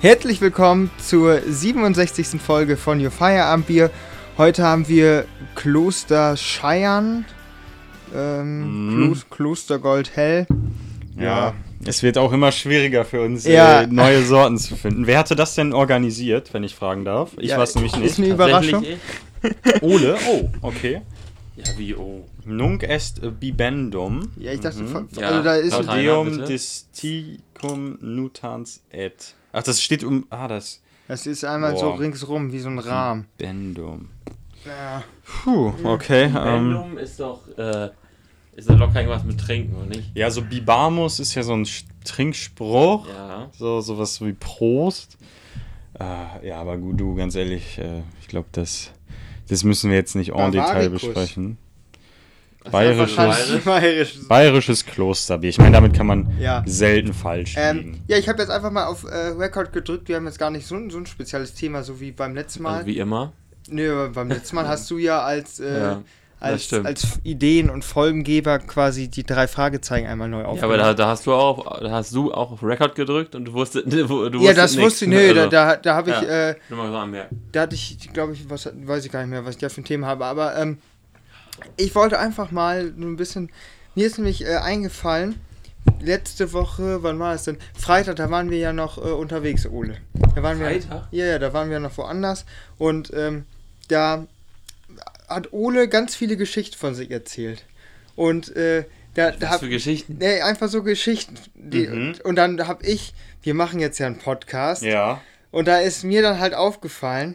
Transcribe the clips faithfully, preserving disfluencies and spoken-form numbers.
Herzlich willkommen zur siebenundsechzigsten Folge von Your Feierabendbier. Heute haben wir Kloster Scheiern, ähm, mhm. Klostergold hell. Ja, ja, es wird auch immer schwieriger für uns, ja. äh, neue Sorten zu finden. Wer hatte das denn organisiert, wenn ich fragen darf? Ich ja, weiß nämlich nicht. Ist eine Überraschung. Ole, oh, okay. Ja, wie, oh. Nunc est bibendum. Ja, ich dachte, mhm. also ja, da ist Odeum disticum nutans et. Ach, das steht um... Ah, das... Das ist einmal boah. so ringsrum, wie so ein Rahmen. Bibendum. Ja. Puh, okay. Bibendum ähm, ist doch... Äh, ist doch locker irgendwas mit Trinken, oder nicht? Ja, so Bibamus ist ja so ein Trinkspruch. Ja. So sowas wie Prost. Äh, ja, aber gut, du, ganz ehrlich, äh, ich glaube, das... Das müssen wir jetzt nicht en Detail besprechen. Bayerisches, Bayerisches. Bayerisches Klosterbier. Ich meine, damit kann man ja. selten falsch liegen. Ähm, ja, ich habe jetzt einfach mal auf äh, Record gedrückt. Wir haben jetzt gar nicht so, so ein spezielles Thema, so wie beim letzten Mal. Also wie immer? Nö, beim letzten Mal hast du ja als, äh, ja, als, als Ideen- und Folgengeber quasi die drei Fragezeichen einmal neu aufgenommen. Ja, aber da, da, hast du auch, da hast du auch auf Record gedrückt und du wusstest du wusstest ja, das nichts. Wusste ich, nö, also, da, da, da habe ich... Ja, äh, mal so anmerken. Da hatte ich, glaube ich, was, weiß ich gar nicht mehr, was ich da für ein Thema habe, aber... Ähm, ich wollte einfach mal ein bisschen... Mir ist nämlich äh, eingefallen, letzte Woche, wann war es denn? Freitag, da waren wir ja noch äh, unterwegs, Ole. Da waren Freitag? Wir, ja, ja, da waren wir noch woanders. Und ähm, da hat Ole ganz viele Geschichten von sich erzählt. Und äh, da, da hab, für Geschichten? Nee, einfach so Geschichten. Die, mhm. und, und dann habe ich... Wir machen jetzt ja einen Podcast. Ja. Und da ist mir dann halt aufgefallen...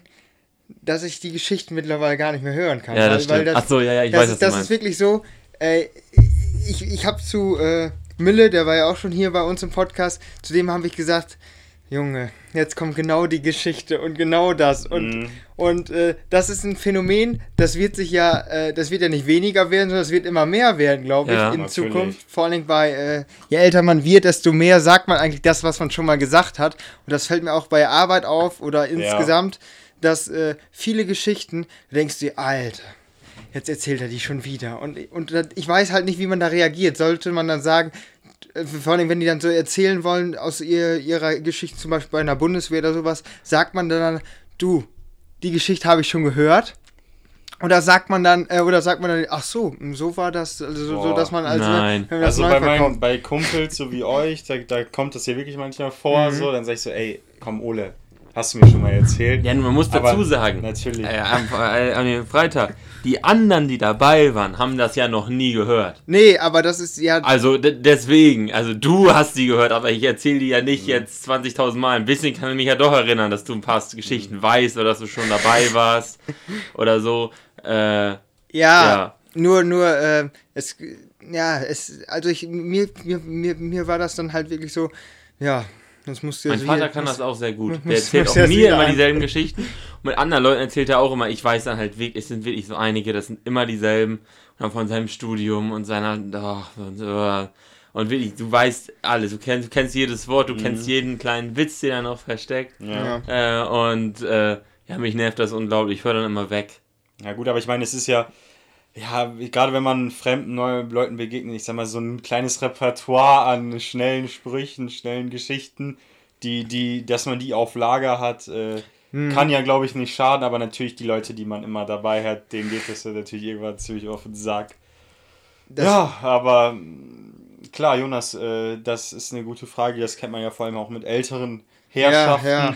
dass ich die Geschichten mittlerweile gar nicht mehr hören kann. Ja, das weil, weil das, Ach so, ja, ja, ich das, weiß, was du meinst. Das ist wirklich so, äh, ich, ich habe zu äh, Mülle, der war ja auch schon hier bei uns im Podcast, zu dem habe ich gesagt, Junge, jetzt kommt genau die Geschichte und genau das. Und, mhm. und äh, das ist ein Phänomen, das wird sich ja, äh, das wird ja nicht weniger werden, sondern das wird immer mehr werden, glaube ich, ja, in natürlich. Zukunft. Vor allem bei, äh, je älter man wird, desto mehr sagt man eigentlich das, was man schon mal gesagt hat. Und das fällt mir auch bei Arbeit auf oder insgesamt. Ja. dass äh, viele Geschichten, da denkst du dir, Alter, jetzt erzählt er die schon wieder. Und, und ich weiß halt nicht, wie man da reagiert. Sollte man dann sagen, vor allem, wenn die dann so erzählen wollen, aus ihr, ihrer Geschichte, zum Beispiel bei einer Bundeswehr oder sowas, sagt man dann, du, die Geschichte habe ich schon gehört. Oder sagt man dann, äh, oder sagt man dann, ach so, so war das, also so, so dass man als nein. Wenn man das also bei, meinen, bei Kumpels, so wie euch, da, da kommt das ja wirklich manchmal vor, mhm. so, dann sag ich so, ey, komm, Ole, hast du mir schon mal erzählt. Ja, man muss dazu aber sagen, natürlich. Äh, am, äh, an dem Freitag, die anderen, die dabei waren, haben das ja noch nie gehört. Nee, aber das ist ja... Also d- deswegen, also du hast die gehört, aber ich erzähle die ja nicht jetzt zwanzigtausend Mal. Ein bisschen kann ich mich ja doch erinnern, dass du ein paar Geschichten weißt oder dass du schon dabei warst oder so. Äh, ja, ja, nur, nur, äh, es, ja, es, also ich, mir, mir, mir, mir war das dann halt wirklich so, ja... Das musst du mein Vater kann das auch sehr gut. Der erzählt auch mir immer dieselben Geschichten. Und mit anderen Leuten erzählt er auch immer, ich weiß dann halt, es sind wirklich so einige, das sind immer dieselben. Und dann von seinem Studium und seiner... Oh, und, oh. und wirklich, du weißt alles. Du kennst, du kennst jedes Wort, du mhm. kennst jeden kleinen Witz, den er noch versteckt. Ja. Äh, und äh, ja, mich nervt das unglaublich. Ich höre dann immer weg. Ja gut, aber ich meine, es ist ja... Ja, gerade wenn man fremden, neuen Leuten begegnet, ich sag mal, so ein kleines Repertoire an schnellen Sprüchen, schnellen Geschichten, die, die, dass man die auf Lager hat, äh, hm. kann ja, glaube ich, nicht schaden, aber natürlich die Leute, die man immer dabei hat, denen geht das ja natürlich irgendwann ziemlich auf den Sack. Das ja, aber klar, Jonas, äh, das ist eine gute Frage, das kennt man ja vor allem auch mit älteren Herrschaften. Ja,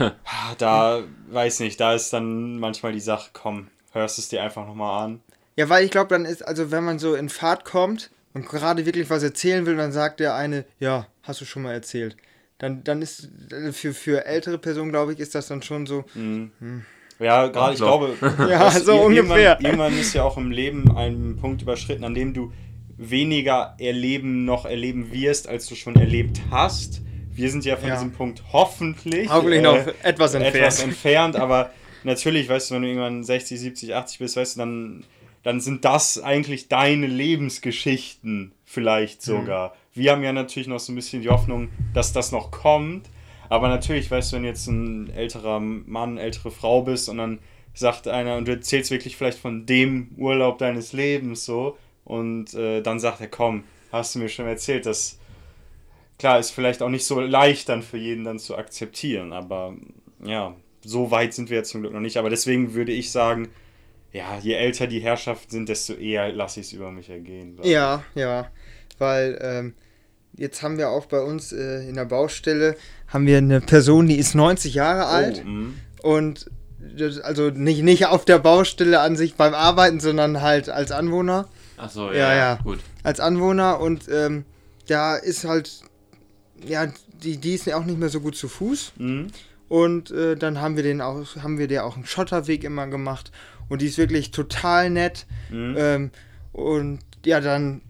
ja. Da, weiß nicht, da ist dann manchmal die Sache, komm, hörst es dir einfach nochmal an. Ja, weil ich glaube, dann ist, also wenn man so in Fahrt kommt und gerade wirklich was erzählen will, dann sagt der eine, ja, hast du schon mal erzählt. Dann, dann ist, für, für ältere Personen, glaube ich, ist das dann schon so. Mhm. Hm. Ja, gerade ich glaube, ja, so ungefähr. Irgendwann ist ja auch im Leben ein Punkt überschritten, an dem du weniger erleben noch erleben wirst, als du schon erlebt hast. Wir sind ja von ja. diesem Punkt hoffentlich, hoffentlich äh, noch etwas entfernt. Etwas entfernt, aber natürlich, weißt du, wenn du irgendwann sechzig, siebzig, achtzig bist, weißt du, dann... dann sind das eigentlich deine Lebensgeschichten vielleicht sogar. Mhm. Wir haben ja natürlich noch so ein bisschen die Hoffnung, dass das noch kommt. Aber natürlich, weißt du, wenn jetzt ein älterer Mann, ältere Frau bist und dann sagt einer, und du erzählst wirklich vielleicht von dem Urlaub deines Lebens so und äh, dann sagt er, komm, hast du mir schon erzählt, dass... Klar, ist vielleicht auch nicht so leicht dann für jeden dann zu akzeptieren, aber ja, so weit sind wir jetzt zum Glück noch nicht. Aber deswegen würde ich sagen, ja, je älter die Herrschaften sind, desto eher lasse ich es über mich ergehen. Ja, ja, weil ähm, jetzt haben wir auch bei uns äh, in der Baustelle, haben wir eine Person, die ist neunzig Jahre alt oh, und das, also nicht, nicht auf der Baustelle an sich beim Arbeiten, sondern halt als Anwohner. Ach so, ja, ja, ja. Gut. Als Anwohner und ähm, da ist halt, ja, die, die ist auch nicht mehr so gut zu Fuß. Mhm. Und äh, dann haben wir den auch, haben wir dir auch einen Schotterweg immer gemacht. Und die ist wirklich total nett. Mhm. Ähm, und ja, dann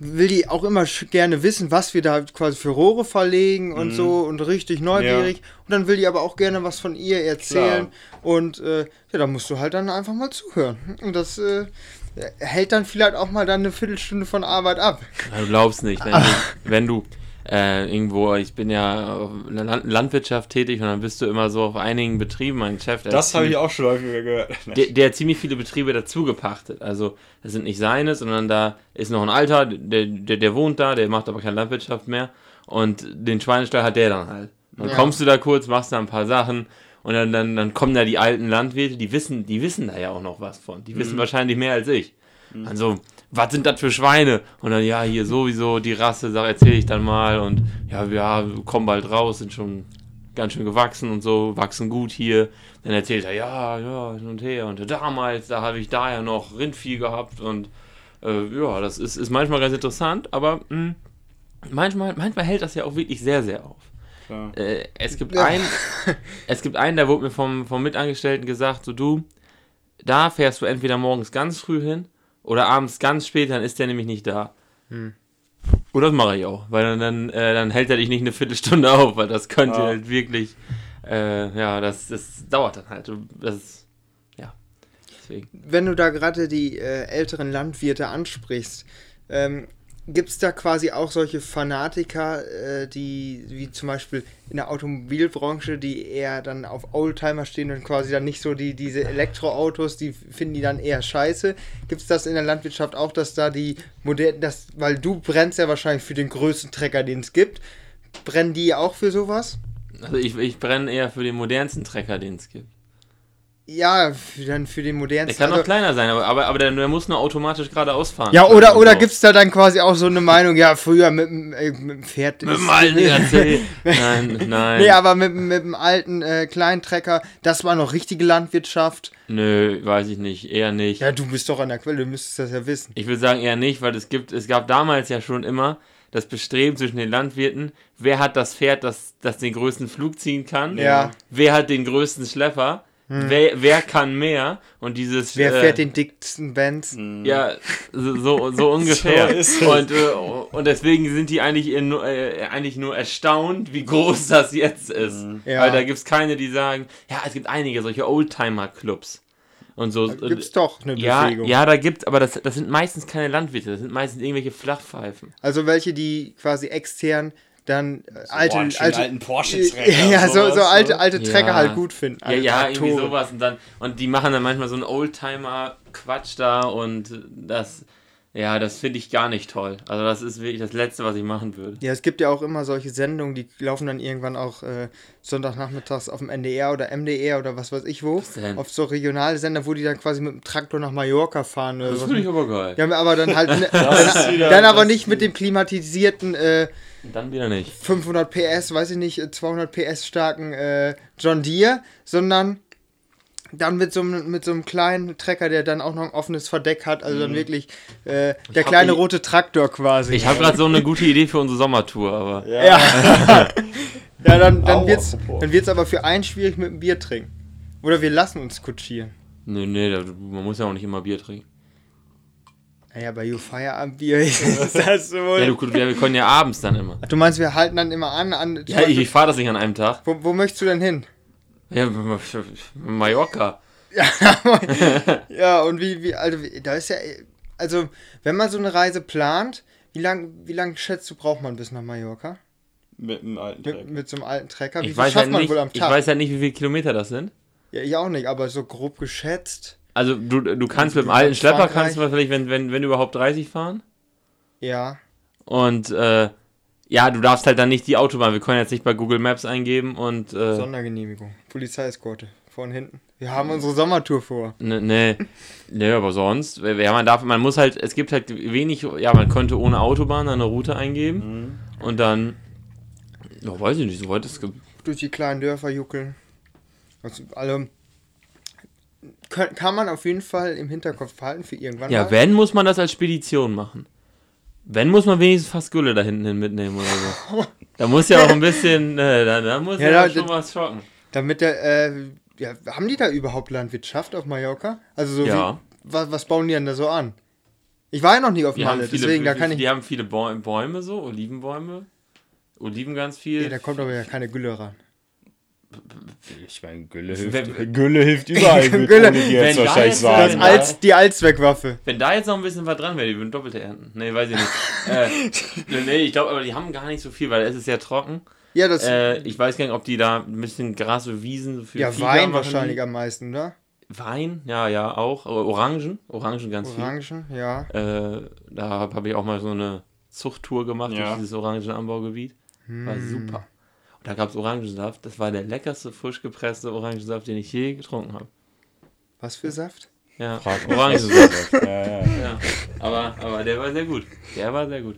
will die auch immer gerne wissen, was wir da quasi für Rohre verlegen und mhm. so und richtig neugierig. Ja. Und dann will die aber auch gerne was von ihr erzählen. Klar. Und äh, ja, da musst du halt dann einfach mal zuhören. Und das äh, hält dann vielleicht auch mal dann eine Viertelstunde von Arbeit ab. Du glaubst nicht, wenn, wenn du... Äh, irgendwo, ich bin ja in der Landwirtschaft tätig und dann bist du immer so auf einigen Betrieben, mein Chef. Das habe ich auch schon häufiger gehört. Der, der hat ziemlich viele Betriebe dazu gepachtet. Also, das sind nicht seine, sondern da ist noch ein Alter, der, der, der wohnt da, der macht aber keine Landwirtschaft mehr und den Schweinestall hat der dann halt. Dann ja. kommst du da kurz, machst da ein paar Sachen und dann, dann, dann kommen da die alten Landwirte, die wissen, die wissen da ja auch noch was von. Die mhm. wissen wahrscheinlich mehr als ich. Mhm. Also, was sind das für Schweine? Und dann, ja, hier sowieso die Rasse, sag, erzähl ich dann mal. Und ja, wir ja, kommen bald raus, sind schon ganz schön gewachsen und so, wachsen gut hier. Dann erzählt er, ja, ja, hin und her. Und damals, da habe ich da ja noch Rindvieh gehabt. Und äh, ja, das ist, ist manchmal ganz interessant, aber mh, manchmal, manchmal hält das ja auch wirklich sehr, sehr auf. Ja. Äh, es gibt ja. einen, es gibt einen, da wurde mir vom, vom Mitangestellten gesagt, so du, da fährst du entweder morgens ganz früh hin, oder abends ganz spät, dann ist der nämlich nicht da. Hm. Und das mache ich auch, weil dann, dann, äh, dann hält er dich nicht eine Viertelstunde auf, weil das könnte ja. halt wirklich, äh, ja, das, das dauert dann halt. Das ist, ja, deswegen. Wenn du da gerade die äh, älteren Landwirte ansprichst, ähm, gibt es da quasi auch solche Fanatiker, äh, die, wie zum Beispiel in der Automobilbranche, die eher dann auf Oldtimer stehen und quasi dann nicht so die, diese Elektroautos, die finden die dann eher scheiße. Gibt es das in der Landwirtschaft auch, dass da die modernen, das, weil du brennst ja wahrscheinlich für den größten Trecker, den es gibt, brennen die auch für sowas? Also ich, ich brenne eher für den modernsten Trecker, den es gibt. Ja, für, dann für den modernsten. Der kann also, auch kleiner sein, aber, aber, aber der, der muss nur automatisch geradeaus fahren. Ja, oder, oder gibt es da dann quasi auch so eine Meinung, ja, früher mit, mit, mit dem Pferd... Mit dem alten R C. Nein, nein. Nee, aber mit, mit dem alten äh, kleinen Trecker, das war noch richtige Landwirtschaft. Nö, weiß ich nicht, eher nicht. Ja, du bist doch an der Quelle, du müsstest das ja wissen. Ich würde sagen eher nicht, weil es gibt, es gab damals ja schon immer... das Bestreben zwischen den Landwirten, wer hat das Pferd, das, das den größten Flug ziehen kann, ja. wer hat den größten Schlepper, hm. wer, wer kann mehr und dieses... Wer äh, fährt den dicksten Benz? Ja, so, so ungefähr. So und, äh, und deswegen sind die eigentlich, in, äh, eigentlich nur erstaunt, wie groß das jetzt ist. Ja. Weil da gibt es keine, die sagen, ja, es gibt einige solche Oldtimer-Clubs. Und so. Da gibt's doch eine Bewegung. Ja, ja, da gibt's, aber das, das sind meistens keine Landwirte, das sind meistens irgendwelche Flachpfeifen. Also welche, die quasi extern dann so alte, boah, einen alte alten Porsche-Trecker. Ja, sowas, so, so alte, alte Trecker ja. halt gut finden. Ja, ja, Traktoren. Irgendwie sowas. Und, dann, und die machen dann manchmal so einen Oldtimer-Quatsch da und das, ja, das finde ich gar nicht toll. Also das ist wirklich das Letzte, was ich machen würde. Ja, es gibt ja auch immer solche Sendungen, die laufen dann irgendwann auch äh, sonntagnachmittags auf dem N D R oder M D R oder was weiß ich wo. Was denn? Auf so regionale Sender, wo die dann quasi mit dem Traktor nach Mallorca fahren. Das finde ich aber geil. Ja, aber dann halt ne, dann, wieder, dann aber nicht mit dem klimatisierten äh, dann wieder nicht. fünfhundert P S, weiß ich nicht, zweihundert P S starken äh, John Deere, sondern dann mit so, einem, mit so einem kleinen Trecker, der dann auch noch ein offenes Verdeck hat, also dann wirklich äh, der kleine ich, rote Traktor quasi. Ich habe gerade so eine gute Idee für unsere Sommertour, aber... Ja, ja. ja dann, dann wird es dann wird's aber für einen schwierig mit dem Bier trinken. Oder wir lassen uns kutschieren. Nee, nee, man muss ja auch nicht immer Bier trinken. Naja, bei Your Feierabendbier ist das wohl... Ja, du, ja, wir können ja abends dann immer. Du meinst, wir halten dann immer an... an ja, ich, ich fahre das nicht an einem Tag. Wo, wo möchtest du denn hin? Ja, Mallorca. ja, und wie, wie, also, da ist ja, also, wenn man so eine Reise plant, wie lange, wie lang schätzt du, braucht man bis nach Mallorca? Mit einem alten Trecker. Mit, mit so einem alten Trecker, wie ich viel schafft halt man nicht, wohl am Tag? Ich weiß ja halt nicht, wie viele Kilometer das sind. Ja, ich auch nicht, aber so grob geschätzt. Also, du, du kannst mit dem alten Schlepper, Frankreich. kannst du vielleicht, wenn, wenn, wenn überhaupt dreißig fahren. Ja. Und, äh, Ja, du darfst halt dann nicht die Autobahn, wir können jetzt nicht bei Google Maps eingeben und... Äh, Sondergenehmigung, Polizeieskorte, vorne hinten. Wir haben unsere Sommertour vor. Nee, nee, nee, aber sonst, ja, man darf, man muss halt, es gibt halt wenig, ja, man könnte ohne Autobahn eine Route eingeben mhm. und dann, ja, weiß ich nicht, so weit es gibt. Durch die kleinen Dörfer juckeln. Also, alle... Kann man auf jeden Fall im Hinterkopf behalten für irgendwann. Ja, mal. Wenn muss man das als Spedition machen. Wenn muss man wenigstens fast Gülle da hinten hin mitnehmen oder so. Da muss ja auch ein bisschen, äh, da, da muss ja, ja da, schon da, was schocken. Damit der, äh, ja, haben die da überhaupt Landwirtschaft auf Mallorca? Also so ja. wie, was, was bauen die denn da so an? Ich war ja noch nie auf Malle, viele, deswegen viele, da kann ich... Die haben viele Bäume so, Olivenbäume, Oliven ganz viel. Ja, da kommt aber ja keine Gülle ran. Ich meine, Gülle hilft, wenn, Gülle hilft überall. Gülle, die jetzt wenn wahrscheinlich jetzt, sagen, das ja? Alz, die Allzweckwaffe. Wenn da jetzt noch ein bisschen was dran wäre, die würden doppelte ernten. Nee, weiß ich nicht. äh, nee, ich glaube, aber die haben gar nicht so viel, weil es ist sehr trocken. Ja, das äh, ich weiß gar nicht, ob die da ein bisschen Gras und Wiesen für ja, Tiger Wein wahrscheinlich die. Am meisten, ne? Wein, ja, ja, auch. Orangen, Orangen ganz Orangen, viel. Orangen, ja. Äh, da habe ich auch mal so eine Zuchttour gemacht ja. durch dieses Orangenanbaugebiet. Hm. War super. Da gab es Orangensaft. Das war der leckerste, frisch gepresste Orangensaft, den ich je getrunken habe. Was für Saft? Ja, Orangensaft. ja, ja. ja. Aber, aber der war sehr gut. Der war sehr gut.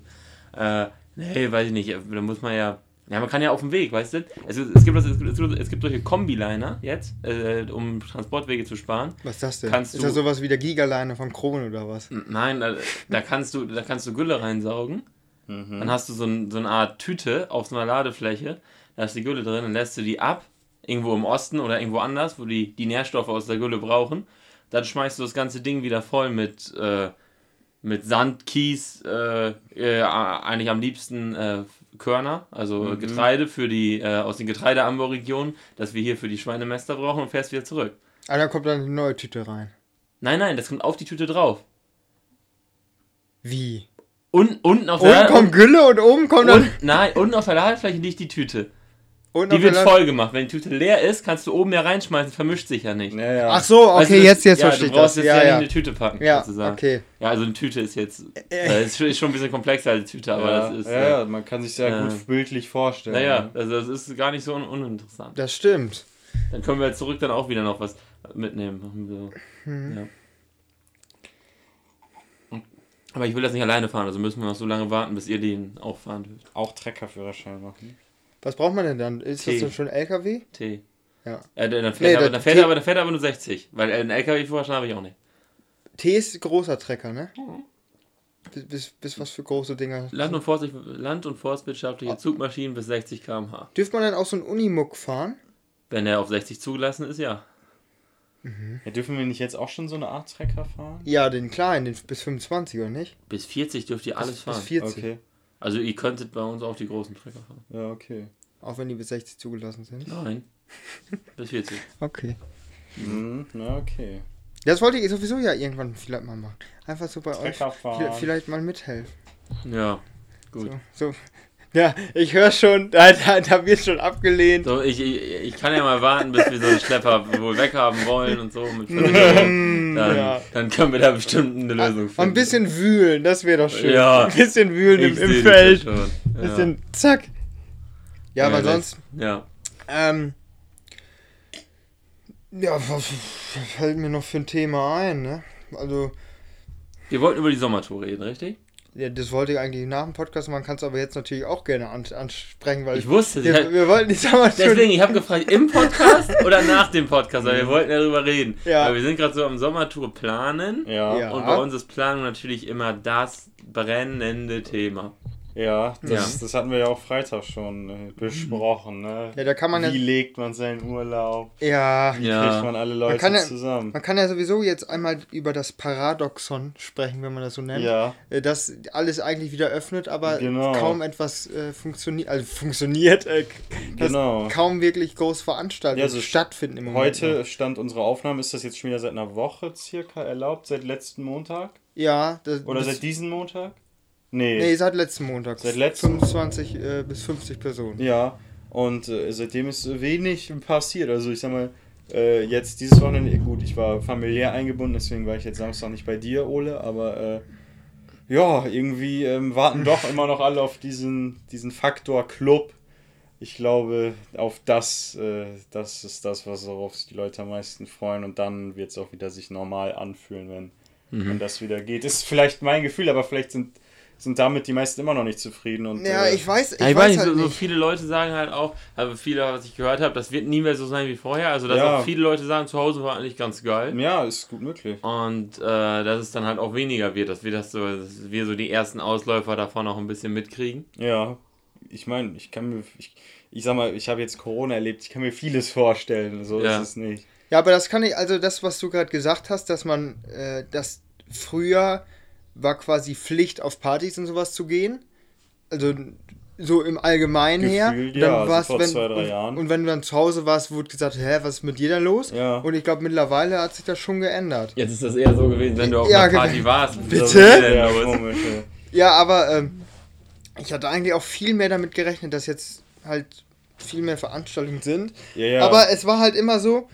Äh, nee, weiß ich nicht. Da muss man ja... Ja, man kann ja auf dem Weg, weißt du? Es, es, gibt, es, gibt, es gibt solche Kombiliner jetzt, äh, um Transportwege zu sparen. Was ist das denn? Kannst ist du, das sowas wie der Gigaliner von Kron oder was? Nein, da, da, kannst du, da kannst du Gülle reinsaugen. Mhm. Dann hast du so, ein, so eine Art Tüte auf so einer Ladefläche. Da ist die Gülle drin, dann lässt du die ab, irgendwo im Osten oder irgendwo anders, wo die die Nährstoffe aus der Gülle brauchen. Dann schmeißt du das ganze Ding wieder voll mit, äh, mit Sand, Kies, äh, äh, eigentlich am liebsten äh, Körner, also mhm. Getreide für die äh, aus den Getreideanbauregionen, das wir hier für die Schweinemester brauchen und fährst wieder zurück. Ah, da kommt dann eine neue Tüte rein. Nein, nein, das kommt auf die Tüte drauf. Wie? Und, unten auf der Oben Lade- kommt Gülle und oben kommt und, dann... Nein, unten auf der Ladefläche liegt die Tüte. Und die wird voll gemacht. Wenn die Tüte leer ist, kannst du oben ja reinschmeißen, vermischt sich ja nicht. Ja, ja. Ach so, okay, weißt du, jetzt, jetzt ja, verstehe ich das. Du brauchst jetzt ja, ja, ja. in eine Tüte packen, ja, sozusagen. Okay. Ja, also eine Tüte ist jetzt, äh, ist schon ein bisschen komplexer als Tüte, aber ja, das ist... Ja, ja, man kann sich ja äh, gut bildlich vorstellen. Naja, also das ist gar nicht so un- uninteressant. Das stimmt. Dann können wir jetzt zurück dann auch wieder noch was mitnehmen. So, hm. ja. Aber ich will das nicht alleine fahren, also müssen wir noch so lange warten, bis ihr den auch fahren dürft. Auch Treckerführerschein machen. Was braucht man denn dann? Ist T. das denn schon ein L K W? T. Ja. Äh, dann fährt, nee, aber, dann fährt T- aber, dann fährt aber nur sechzig, weil einen L K W-Führerschein habe ich auch nicht. T ist großer Trecker, ne? Mhm. Bis, bis, bis was für große Dinger? Land- und, Forst, Land- und forstwirtschaftliche oh. Zugmaschinen bis sechzig Kilometer pro Stunde. Dürft man dann auch so einen Unimog fahren? Wenn er auf sechzig zugelassen ist, ja. Mhm. Ja, dürfen wir nicht jetzt auch schon so eine Art Trecker fahren? Ja, den kleinen, den bis fünfundzwanzig, oder nicht? Bis vierzig dürft ihr alles bis, fahren. Bis vierzig. Okay. Also ihr könntet bei uns auch die großen Trecker fahren. Ja, okay. Auch wenn die bis sechzig zugelassen sind? Nein. Bis vierzig. Okay. Mhm, na, okay. Das wollte ich sowieso ja irgendwann vielleicht mal machen. Einfach so bei Trecker euch fahren. Vielleicht mal mithelfen. Ja, gut. So, so. Ja, ich höre schon, da, da, da wird schon abgelehnt. So, ich, ich, ich kann ja mal warten, bis wir so einen Schlepper wohl weghaben wollen und so. Mit dann, ja. dann können wir da bestimmt eine Lösung finden. Ein bisschen wühlen, das wäre doch schön. Ja, ein bisschen wühlen im, im Feld. Ja. Ein bisschen zack. Ja, aber ja, sonst... Ja. Ähm, ja, was fällt mir noch für ein Thema ein, ne? Also... Wir wollten über die Sommertour reden, richtig? Ja, das wollte ich eigentlich nach dem Podcast machen, kannst du aber jetzt natürlich auch gerne ansprechen, weil ich wusste, wir, ich hab, wir wollten die Sommertour. Deswegen, ich habe gefragt, im Podcast oder nach dem Podcast, weil wir wollten darüber reden. Ja. Weil wir sind gerade so am Sommertour planen ja. Ja. und bei uns ist Planung natürlich immer das brennende Thema. Ja, das, ja. das hatten wir ja auch Freitag schon äh, besprochen, ne? Ja, da kann man Wie ja, legt man seinen Urlaub? Ja. Wie ja. kriegt man alle Leute man ja, zusammen? Man kann ja sowieso jetzt einmal über das Paradoxon sprechen, wenn man das so nennt. Ja. Das alles eigentlich wieder öffnet, aber genau. kaum etwas äh, funktioniert, also funktioniert, äh, dass genau. kaum wirklich große Veranstaltungen ja, also stattfinden im Moment. Heute ja. Stand unserer Aufnahme, ist das jetzt schon wieder seit einer Woche circa erlaubt, seit letzten Montag? Ja. Das, Oder das seit diesem Montag? Nee. nee, seit letzten Montag. Seit letzten fünfundzwanzig äh, bis fünfzig Personen. Ja, und äh, seitdem ist wenig passiert. Also ich sag mal, äh, jetzt dieses Wochenende, gut, ich war familiär eingebunden, deswegen war ich jetzt Samstag nicht bei dir, Ole, aber äh, ja, irgendwie ähm, warten doch immer noch alle auf diesen, diesen Faktor Club. Ich glaube, auf das, äh, das ist das, was worauf sich die Leute am meisten freuen. Und dann wird es auch wieder sich normal anfühlen, wenn, mhm. wenn das wieder geht. Ist vielleicht mein Gefühl, aber vielleicht sind, sind damit die meisten immer noch nicht zufrieden. Und, ja, äh, ich weiß, ich, ja, ich weiß, weiß halt so, nicht. So viele Leute sagen halt auch, also viele, was ich gehört habe, das wird nie mehr so sein wie vorher. Also, dass ja. auch viele Leute sagen, zu Hause war eigentlich ganz geil. Ja, ist gut möglich. Und äh, dass es dann halt auch weniger wird, dass wir, das so, dass wir so die ersten Ausläufer davon auch ein bisschen mitkriegen. Ja. Ich meine, ich kann mir, ich, ich sag mal, ich habe jetzt Corona erlebt, ich kann mir vieles vorstellen, so ja. ist es nicht. Ja, aber das kann ich, also das, was du gerade gesagt hast, dass man, äh, das früher war quasi Pflicht, auf Partys und sowas zu gehen, also so im Allgemeinen Gefühl, her. Und dann ja, war's, vor wenn, zwei, drei und, Jahren. Und wenn du dann zu Hause warst, wurde gesagt, hä, was ist mit dir da los? Ja. Und ich glaube, mittlerweile hat sich das schon geändert. Jetzt ist das eher so gewesen, wenn du auf ja, einer Party ge- warst. Bitte? Ja, komisch, ja. ja, aber, ähm, ich hatte eigentlich auch viel mehr damit gerechnet, dass jetzt halt viel mehr Veranstaltungen sind. Ja, ja. Aber es war halt immer so,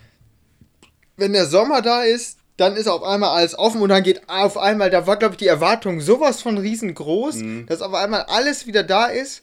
wenn der Sommer da ist, dann ist auf einmal alles offen und dann geht auf einmal, da war glaube ich die Erwartung sowas von riesengroß, mhm. dass auf einmal alles wieder da ist.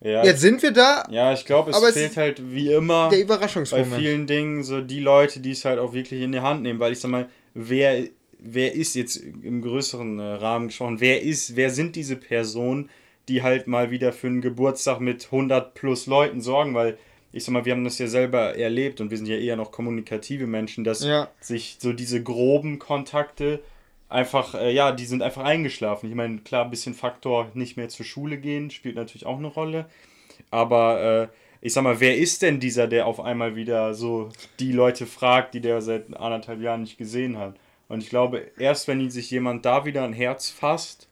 Ja, jetzt sind wir da. Ja, ich glaube, es fehlt halt wie immer der Überraschungsmoment. Bei vielen Dingen so die Leute, die es halt auch wirklich in die Hand nehmen, weil ich sag mal, wer, wer ist jetzt im größeren Rahmen gesprochen, wer ist, wer sind diese Personen, die halt mal wieder für einen Geburtstag mit hundert plus Leuten sorgen, weil ich sag mal, wir haben das ja selber erlebt und wir sind ja eher noch kommunikative Menschen, dass ja. sich so diese groben Kontakte einfach, äh, ja, die sind einfach eingeschlafen. Ich meine, klar, ein bisschen Faktor nicht mehr zur Schule gehen, spielt natürlich auch eine Rolle, aber äh, ich sag mal, wer ist denn dieser, der auf einmal wieder so die Leute fragt, die der seit anderthalb Jahren nicht gesehen hat? Und ich glaube, erst wenn sich jemand da wieder ein Herz fasst,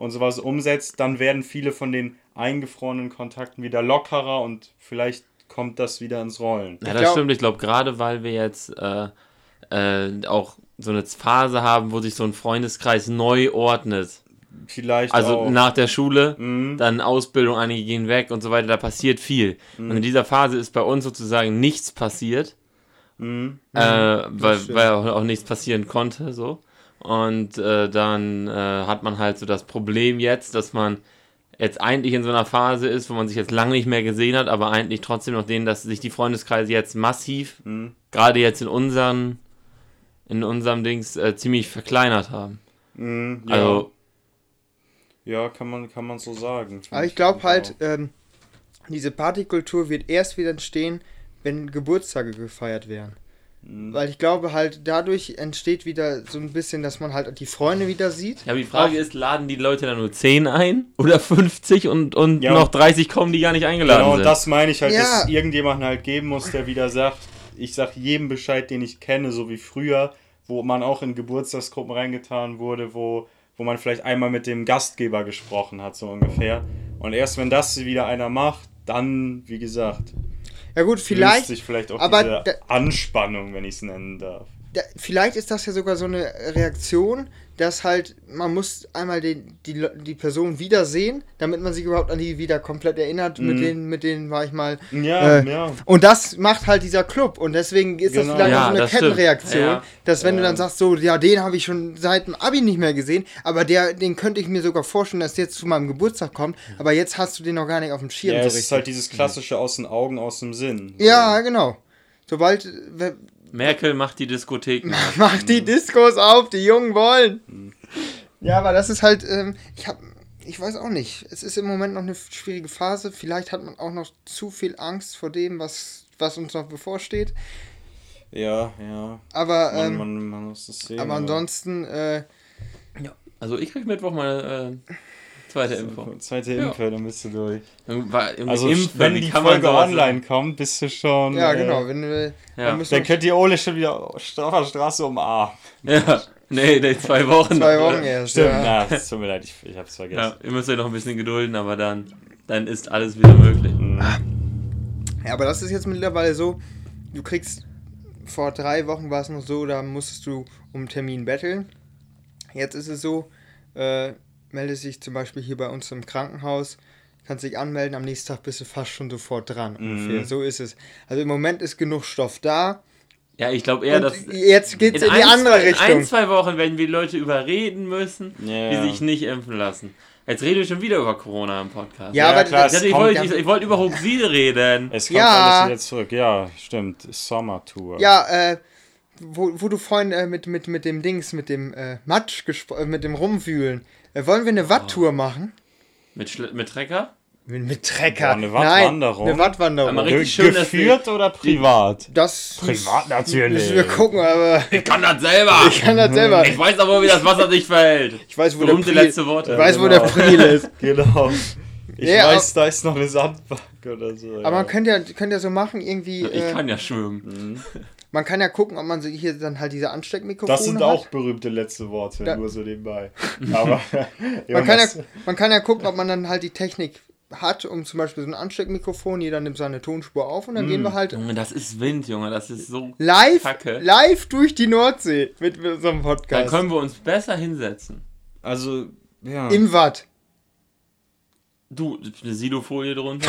und sowas umsetzt, dann werden viele von den eingefrorenen Kontakten wieder lockerer und vielleicht kommt das wieder ins Rollen. Ja, das glaub, stimmt. Ich glaube, gerade weil wir jetzt äh, äh, auch so eine Phase haben, wo sich so ein Freundeskreis neu ordnet. Vielleicht also auch. Nach der Schule, mhm. dann Ausbildung, einige gehen weg und so weiter, da passiert viel. Mhm. Und in dieser Phase ist bei uns sozusagen nichts passiert, mhm. äh, weil, weil auch, auch nichts passieren konnte, so. Und äh, dann äh, hat man halt so das Problem jetzt, dass man jetzt eigentlich in so einer Phase ist, wo man sich jetzt lange nicht mehr gesehen hat, aber eigentlich trotzdem noch denen, dass sich die Freundeskreise jetzt massiv, mhm. gerade jetzt in unseren, in unserem Dings, äh, ziemlich verkleinert haben. Mhm, ja. Also ja, kann man, kann man so sagen. Aber ich glaube halt, ähm, diese Partykultur wird erst wieder entstehen, wenn Geburtstage gefeiert werden. Weil ich glaube halt, dadurch entsteht wieder so ein bisschen, dass man halt die Freunde wieder sieht. Ja, aber die Frage ist, laden die Leute dann nur zehn ein oder fünfzig und, und ja, noch dreißig kommen, die gar nicht eingeladen genau, sind? Genau, das meine ich halt, ja. dass es irgendjemanden halt geben muss, der wieder sagt, ich sag jedem Bescheid, den ich kenne, so wie früher, wo man auch in Geburtstagsgruppen reingetan wurde, wo, wo man vielleicht einmal mit dem Gastgeber gesprochen hat, so ungefähr. Und erst wenn das wieder einer macht, dann, wie gesagt... Ja gut, vielleicht, sich vielleicht auch aber diese da, Anspannung, wenn ich es nennen darf. Da, vielleicht ist das ja sogar so eine Reaktion, dass halt, man muss einmal den, die, die Person wiedersehen, damit man sich überhaupt an die wieder komplett erinnert, mhm. mit denen, mit denen war ich mal... Ja, äh, ja. Und das macht halt dieser Club und deswegen ist genau. das vielleicht ja, so eine Kettenreaktion, ja. dass wenn ähm. du dann sagst, so, ja, den habe ich schon seit dem Abi nicht mehr gesehen, aber der, den könnte ich mir sogar vorstellen, dass der jetzt zu meinem Geburtstag kommt, aber jetzt hast du den noch gar nicht auf dem Schirm. Ja, es so ist halt dieses klassische aus den Augen, aus dem Sinn. Ja, genau. Sobald... Merkel macht die Diskotheken. Macht die Diskos auf, die Jungen wollen. Ja, aber das ist halt, ähm, ich hab, ich weiß auch nicht. Es ist im Moment noch eine schwierige Phase. Vielleicht hat man auch noch zu viel Angst vor dem, was, was uns noch bevorsteht. Ja, ja. Aber, ähm, man, man, man muss das sehen, aber ansonsten, äh, ja. Also ich krieg Mittwoch mal, äh, zweite Impfung. Zweite Impfung, ja. Dann bist du durch. Also Impfen, wenn die Folge online kommt, bist du schon... Ja, genau. Wenn wir, ja. Dann, dann könnt ihr Ole schon wieder auf der Straße umarmen. Ja, nee, nee, zwei Wochen. Zwei Wochen erst, stimmt, ja. Na, es tut mir leid, ich, ich hab's vergessen. Ja, ihr müsst euch noch ein bisschen gedulden, aber dann, dann ist alles wieder möglich. Mhm. Ja, aber das ist jetzt mittlerweile so, du kriegst... Vor drei Wochen war es noch so, da musstest du um einen Termin betteln. Jetzt ist es so, äh... meldest dich zum Beispiel hier bei uns im Krankenhaus, kannst dich anmelden, am nächsten Tag bist du fast schon sofort dran. Mhm. Ungefähr. So ist es. Also im Moment ist genug Stoff da, Ja, ich glaube eher, und dass... Jetzt geht's in, in die ein, andere Richtung. In ein, zwei Wochen werden wir Leute überreden müssen, ja, die sich nicht impfen lassen. Jetzt reden wir schon wieder über Corona im Podcast. Ja, ja, aber klar, das ich, wollte, ich, ich wollte über Hoxie reden. Es kommt ja alles wieder zurück. Ja, stimmt. Sommertour. Ja, äh, wo, wo du vorhin äh, mit, mit, mit dem Dings, mit dem äh, Matsch, gespro- mit dem Rumwühlen. Äh, wollen wir eine Watt-Tour oh. machen? Mit, Schl- mit Trecker? Mit Trecker. Boah, eine Wattwanderung. Nein, eine Wattwanderung. Ge- schön, geführt wir, oder privat? Das privat natürlich. Müssen wir gucken, aber... Ich kann das selber. Ich kann das selber. Ich weiß aber, wie das Wasser sich verhält. Ich weiß, wo der Priel, letzte Worte. Ich weiß, genau. wo der Priel ist. Genau. Ich ja, weiß, da ist noch eine Sandbank oder so. Aber ja. man könnte ja, könnte ja so machen, irgendwie... Ich äh, kann ja schwimmen. Mhm. Man kann ja gucken, ob man so hier dann halt diese Ansteckmikrofone hat. Das sind hat. auch berühmte letzte Worte, da, nur so nebenbei. Aber... man, kann ja, man kann ja gucken, ob man dann halt die Technik... hat, um zum Beispiel so ein Ansteckmikrofon, jeder nimmt seine Tonspur auf und dann mm. gehen wir halt... Junge, das ist Wind, Junge, das ist so live, kacke. Live durch die Nordsee mit, mit so einem Podcast. Dann können wir uns besser hinsetzen. Also, ja. Im Watt. Du, eine Silofolie drunter.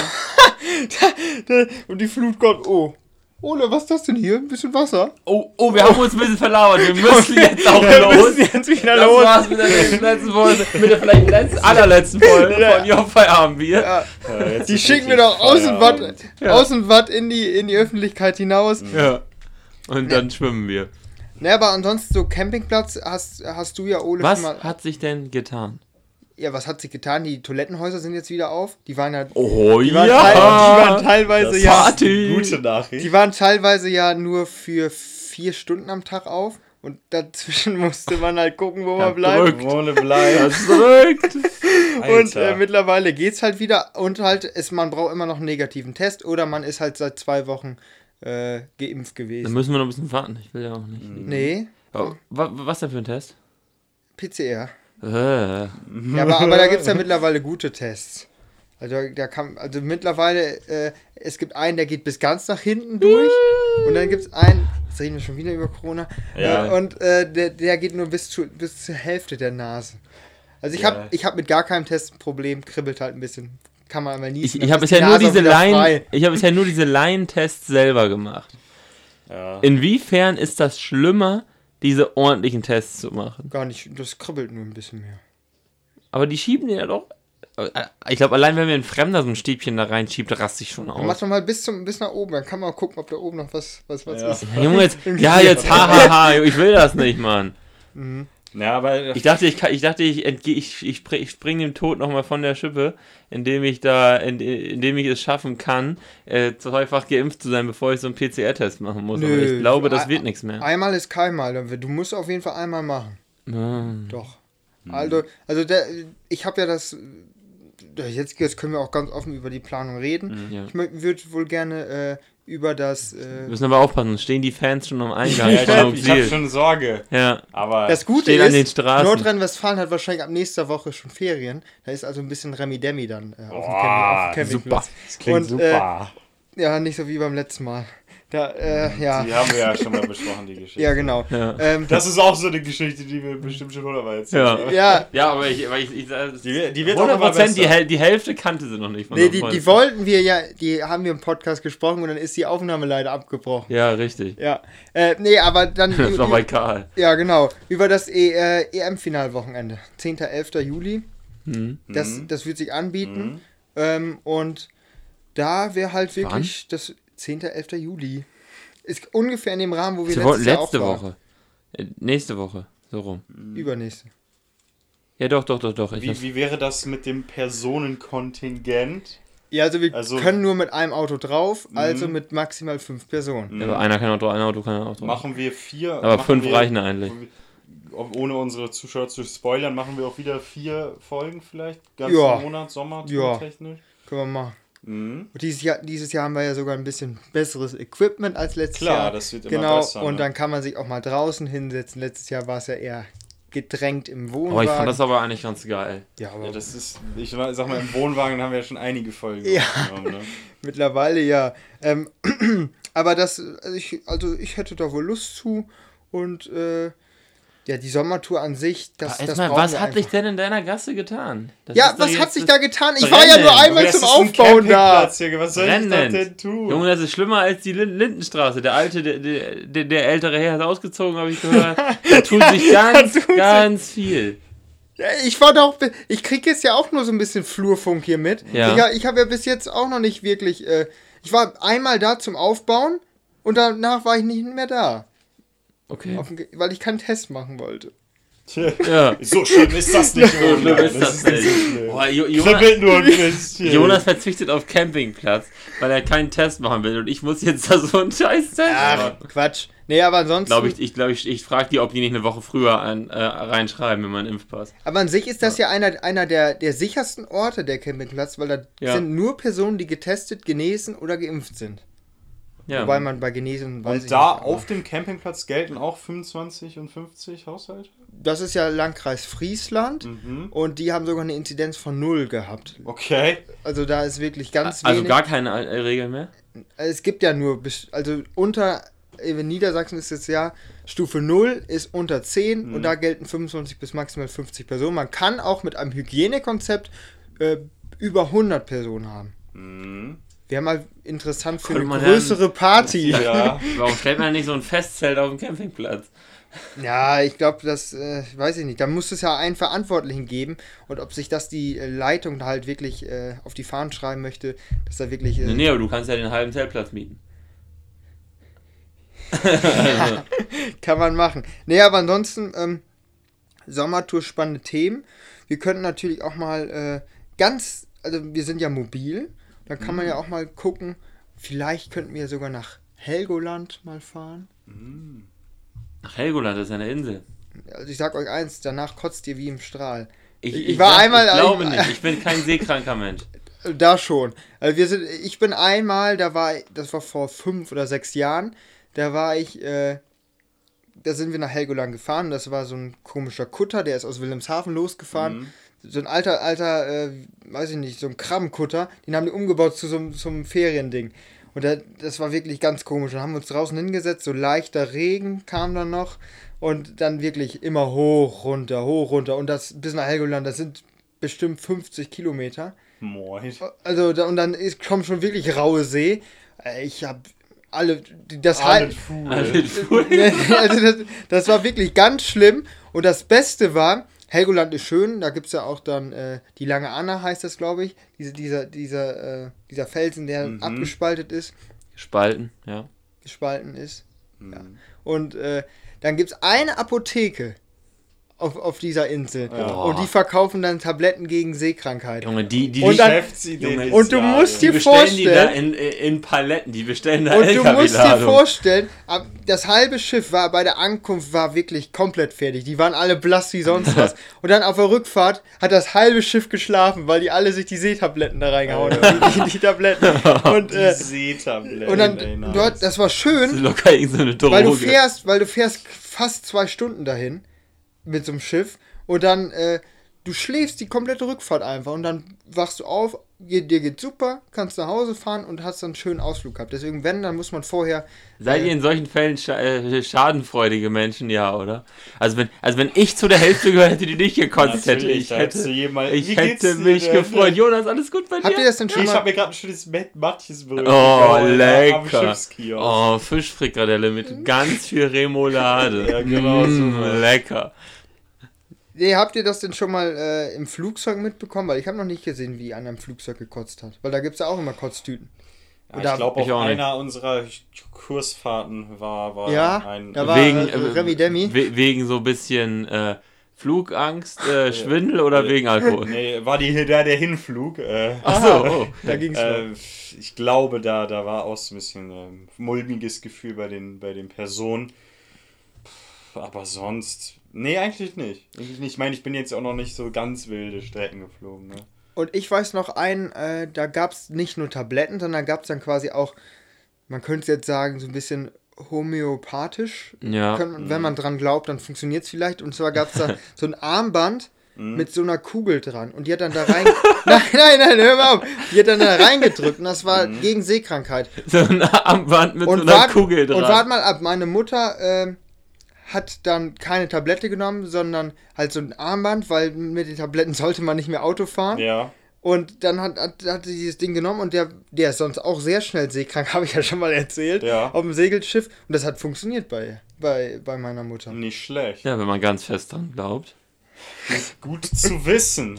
da, da, und die Flut kommt, oh. Ole, was ist das denn hier? Ein bisschen Wasser? Oh, oh, wir oh. haben uns ein bisschen verlabert. Wir müssen jetzt auch wir los. Wir müssen jetzt wieder das los. Das war's mit der letzten Folge, mit der vielleicht letzten, allerletzten Folge von Your Feierabendbier. Ja. Ja, die schicken wir doch aus dem Watt, ja. aus dem Watt in, die, in die Öffentlichkeit hinaus. Ja. Und dann ja. schwimmen wir. Na, aber ansonsten so Campingplatz hast, hast du ja, Ole, was schon mal... Was hat sich denn getan? Ja, was hat sich getan? Die Toilettenhäuser sind jetzt wieder auf. Die waren halt... Oh die waren ja! Teil, die waren teilweise das ja... Party. Gute Nachricht. Die waren teilweise ja nur für vier Stunden am Tag auf. Und dazwischen musste man halt gucken, wo man bleibt. Wo man bleibt. Und äh, mittlerweile geht's halt wieder. Und halt, ist, man braucht immer noch einen negativen Test. Oder man ist halt seit zwei Wochen äh, geimpft gewesen. Dann müssen wir noch ein bisschen warten. Ich will ja auch nicht. Nee. Oh, was denn für ein Test? P C R. Ja, aber, aber da gibt es ja mittlerweile gute Tests. Also, da kann, also mittlerweile, äh, es gibt einen, der geht bis ganz nach hinten durch. Und dann gibt es einen, jetzt reden wir schon wieder über Corona, ja. äh, und äh, der, der geht nur bis, zu, bis zur Hälfte der Nase. Also ich ja. habe ich hab mit gar keinem Test ein Problem, kribbelt halt ein bisschen. Kann man aber nie. Ich, ich habe bisher, hab bisher nur diese Laien-Tests selber gemacht. Ja. Inwiefern ist das schlimmer, diese ordentlichen Tests zu machen? Gar nicht, das kribbelt nur ein bisschen mehr. Aber die schieben den ja doch. Ich glaube, allein wenn mir ein Fremder so ein Stäbchen da reinschiebt, raste ich schon aus. Dann machst du mal bis, zum, bis nach oben, dann kann man gucken, ob da oben noch was, was, was ja. ist. Junge, jetzt, ja, jetzt, hahaha, ha, ha, ich will das nicht, Mann. Mhm. Ja, aber ich dachte, ich, kann, ich, dachte ich, entge- ich, ich, ich springe dem Tod nochmal von der Schippe, indem ich da, indem ich es schaffen kann, äh, zweifach geimpft zu sein, bevor ich so einen P C R-Test machen muss. Nö, aber ich glaube, das ein, wird nichts mehr. Einmal ist keinmal. Du musst auf jeden Fall einmal machen. Hm. Doch. Also, also der, ich habe ja das... Jetzt, jetzt können wir auch ganz offen über die Planung reden. Ja. Ich würde wohl gerne... Äh, über das... Wir äh müssen aber aufpassen, stehen die Fans schon am Eingang. Ja, ich hab, ich habe schon Sorge. Ja. Aber das Gute ist, an den Straßen. Nordrhein-Westfalen hat wahrscheinlich ab nächster Woche schon Ferien. Da ist also ein bisschen Remi-Demi dann äh, auf, oh, dem Camp- auf dem Campingplatz. Super. Das klingt und, super. Äh, ja, nicht so wie beim letzten Mal. Da, äh, ja. Die haben wir ja schon mal besprochen, die Geschichte. Ja, genau. Ja. Ähm, das ist auch so eine Geschichte, die wir bestimmt schon mal erzählt haben. Ja. ja, aber ich... Aber ich, ich die, die wird hundert Prozent auch immer besser. Die, Häl- die Hälfte kannte sie noch nicht. Von nee, die, die wollten wir ja... Die haben wir im Podcast gesprochen und dann ist die Aufnahme leider abgebrochen. Ja, richtig. Ja, äh, nee, aber dann... Das war bei Karl. Ja, genau. Über das e- äh, E M-Finalwochenende. zehnter elfter Juli Hm. Das, hm. das wird sich anbieten. Hm. Ähm, und da wäre halt wirklich... Wann? Das... zehnter elfter Juli Ist ungefähr in dem Rahmen, wo wir letztes Woche, Jahr letzte Woche. Äh, nächste Woche. So rum. Übernächste. Ja, doch, doch, doch, doch. Wie, wie wäre das mit dem Personenkontingent? Ja, also wir also, können nur mit einem Auto drauf, m- also mit maximal fünf Personen. Ja, aber einer kann Auto, ein Auto kann ein Auto. Machen wir vier. Aber fünf wir, reichen eigentlich. Ohne unsere Zuschauer zu spoilern, machen wir auch wieder vier Folgen vielleicht? Ganzen ja. Monat, Sommer, ja. technisch? Können wir machen. Mhm. Und dieses Jahr, dieses Jahr haben wir ja sogar ein bisschen besseres Equipment als letztes Klar, Jahr. Klar, das wird immer genau. besser. Und ne? dann kann man sich auch mal draußen hinsetzen. Letztes Jahr war es ja eher gedrängt im Wohnwagen. Oh, ich fand das aber eigentlich ganz geil. Ja, aber ja, das ist, ich sag mal, im Wohnwagen haben wir ja schon einige Folgen ja. genommen, ne? Mittlerweile ja. Ähm, aber das, also ich, also ich hätte da wohl Lust zu und äh, Ja, die Sommertour an sich, das, das mal, was hat sich denn in deiner Gasse getan? Das ja, was hat sich da getan? Ich brennend. war ja nur einmal zum Aufbauen da. Hier. Was soll brennend. ich das denn tun? Junge, das ist schlimmer als die Lindenstraße. Der alte, der, der, der ältere Herr hat ausgezogen, habe ich gehört. Da tut sich ganz, tut ganz sich. viel. Ich war doch, ich kriege jetzt ja auch nur so ein bisschen Flurfunk hier mit. Ja. Ich, ich habe ja bis jetzt auch noch nicht wirklich, äh, ich war einmal da zum Aufbauen und danach war ich nicht mehr da. Okay. Dem, weil ich keinen Test machen wollte. Ja. So schlimm ist das nicht. So schlimm ist das nicht. Boah, jo- Jonas, Jonas verzichtet auf Campingplatz, weil er keinen Test machen will und ich muss jetzt da so einen Scheiß-Test machen. Ach, Quatsch. Nee, aber ansonsten... Glaub ich ich, glaub ich, ich frage die, ob die nicht eine Woche früher ein, äh, reinschreiben in meinen Impfpass. Aber an sich ist das ja, ja einer, einer der, der sichersten Orte, der Campingplatz, weil da ja. sind nur Personen, die getestet, genesen oder geimpft sind. Ja. Wobei man bei Genesen... Weiß und ich da nicht, auf dem Campingplatz gelten auch fünfundzwanzig und fünfzig Haushalte? Das ist ja Landkreis Friesland mhm. und die haben sogar eine Inzidenz von null gehabt. Okay. Also da ist wirklich ganz also wenig... Also gar keine Regeln mehr? Es gibt ja nur... Also unter... In Niedersachsen ist jetzt ja Stufe null ist unter zehn mhm. und da gelten fünfundzwanzig bis maximal fünfzig Personen. Man kann auch mit einem Hygienekonzept äh, über hundert Personen haben. Mhm. Wäre mal interessant für Konnte eine größere dann, Party. Ja. Warum stellt man nicht so ein Festzelt auf dem Campingplatz? Ja, ich glaube, das äh, weiß ich nicht. Da muss es ja einen Verantwortlichen geben. Und ob sich das die Leitung halt wirklich äh, auf die Fahnen schreiben möchte, dass da wirklich... Äh, nee, nee, aber du kannst ja den halben Zeltplatz mieten. Ja, kann man machen. Nee, aber ansonsten ähm, Sommertour, spannende Themen. Wir könnten natürlich auch mal äh, ganz... Also wir sind ja mobil... Da kann man ja auch mal gucken, vielleicht könnten wir sogar nach Helgoland mal fahren. Nach Helgoland, das ist eine Insel. Also ich sag euch eins, danach kotzt ihr wie im Strahl. Ich, ich, ich war sag, einmal... Ich glaube ich, nicht, ich bin kein seekranker Mensch. Da schon. Also wir sind, ich bin einmal, da war, das war vor fünf oder sechs Jahren, da war ich, äh, da sind wir nach Helgoland gefahren. Das war so ein komischer Kutter, der ist aus Wilhelmshaven losgefahren. Mhm. So ein alter, alter, äh, weiß ich nicht, so ein Krabbenkutter, den haben die umgebaut zu so einem, so einem Feriending. Und da, das war wirklich ganz komisch. Dann haben wir uns draußen hingesetzt, so leichter Regen kam dann noch und dann wirklich immer hoch, runter, hoch, runter. Und das bis nach Helgoland, das sind bestimmt fünfzig Kilometer. Moin. Also, da, und dann ist, kommt schon wirklich raue See. Ich hab alle, das halt. Also, das, das war wirklich ganz schlimm. Und das Beste war, Helgoland ist schön, da gibt es ja auch dann äh, die Lange Anna, heißt das, glaube ich. Diese, dieser, dieser, äh, dieser Felsen, der mhm. abgespaltet ist. Gespalten, ja. Gespalten ist. Mhm. Ja. Und äh, dann gibt es eine Apotheke auf, auf dieser Insel. Oh. Und die verkaufen dann Tabletten gegen Seekrankheiten. Junge, die, die, die Geschäftsidee. Und du musst dir vorstellen. Die bestellen die da in, in Paletten, die bestellen da L K W-Ladung. Und du musst dir vorstellen, das halbe Schiff war bei der Ankunft war wirklich komplett fertig. Die waren alle blass wie sonst was. Und dann auf der Rückfahrt hat das halbe Schiff geschlafen, weil die alle sich die Seetabletten da reingehauen haben. die, die, die Tabletten. Und, äh, die Seetabletten. Und dann dort, das war schön. Das ist locker irgendeine Droge. Weil du fährst, weil du fährst fast zwei Stunden dahin. Mit so einem Schiff und dann äh, du schläfst die komplette Rückfahrt einfach und dann wachst du auf, dir geht's super, kannst nach Hause fahren und hast dann einen schönen Ausflug gehabt. Deswegen, wenn, dann muss man vorher... Äh, Seid ihr in solchen Fällen scha- äh, schadenfreudige Menschen, ja, oder? Also wenn, also wenn ich zu der Hälfte gehört hätte, die nicht gekotzt hätte, ich hätte, ich hätte mich denn? gefreut. Jonas, alles gut bei Habt dir? Habt ihr das denn schon ja. mal? Ich habe mir gerade ein schönes Matthiesbrötchen oh, lecker. Am oh, Fischfrikadelle mit ganz viel Remoulade. Ja, genau mm, so. Lecker. Nee, habt ihr das denn schon mal äh, im Flugzeug mitbekommen? Weil ich habe noch nicht gesehen, wie einer im Flugzeug gekotzt hat. Weil da gibt es ja auch immer Kotztüten. Ja, ich glaube auch, auch einer unserer Kursfahrten war, war ja, ein... Ja, wegen, äh, Remi Demi. We- wegen so ein bisschen äh, Flugangst, äh, Schwindel oder wegen Alkohol? Nee, war die, der, der Hinflug. Äh, Ach so, oh, da ging es äh, Ich glaube, da, da war auch so ein bisschen ein mulmiges Gefühl bei den, bei den Personen. Aber sonst... Nee, eigentlich nicht. Eigentlich nicht. Ich meine, ich bin jetzt auch noch nicht so ganz wilde Strecken geflogen. Ne? Und ich weiß noch einen, äh, da gab es nicht nur Tabletten, sondern gab es dann quasi auch, man könnte jetzt sagen, so ein bisschen homöopathisch. Ja. Kön- wenn man dran glaubt, dann funktioniert es vielleicht. Und zwar gab es da so ein Armband mit so einer Kugel dran. Und die hat dann da rein... nein, nein, nein, hör mal auf. Die hat dann da reingedrückt und das war gegen Seekrankheit. So ein Armband mit und so einer wart, Kugel dran. Und wart mal ab, meine Mutter... Äh, hat dann keine Tablette genommen, sondern halt so ein Armband, weil mit den Tabletten sollte man nicht mehr Auto fahren. Ja. Und dann hat, hat, hat sie dieses Ding genommen und der, der ist sonst auch sehr schnell seekrank, habe ich ja schon mal erzählt, ja. auf dem Segelschiff. Und das hat funktioniert bei, bei, bei meiner Mutter. Nicht schlecht. Ja, wenn man ganz fest dran glaubt. Gut zu wissen.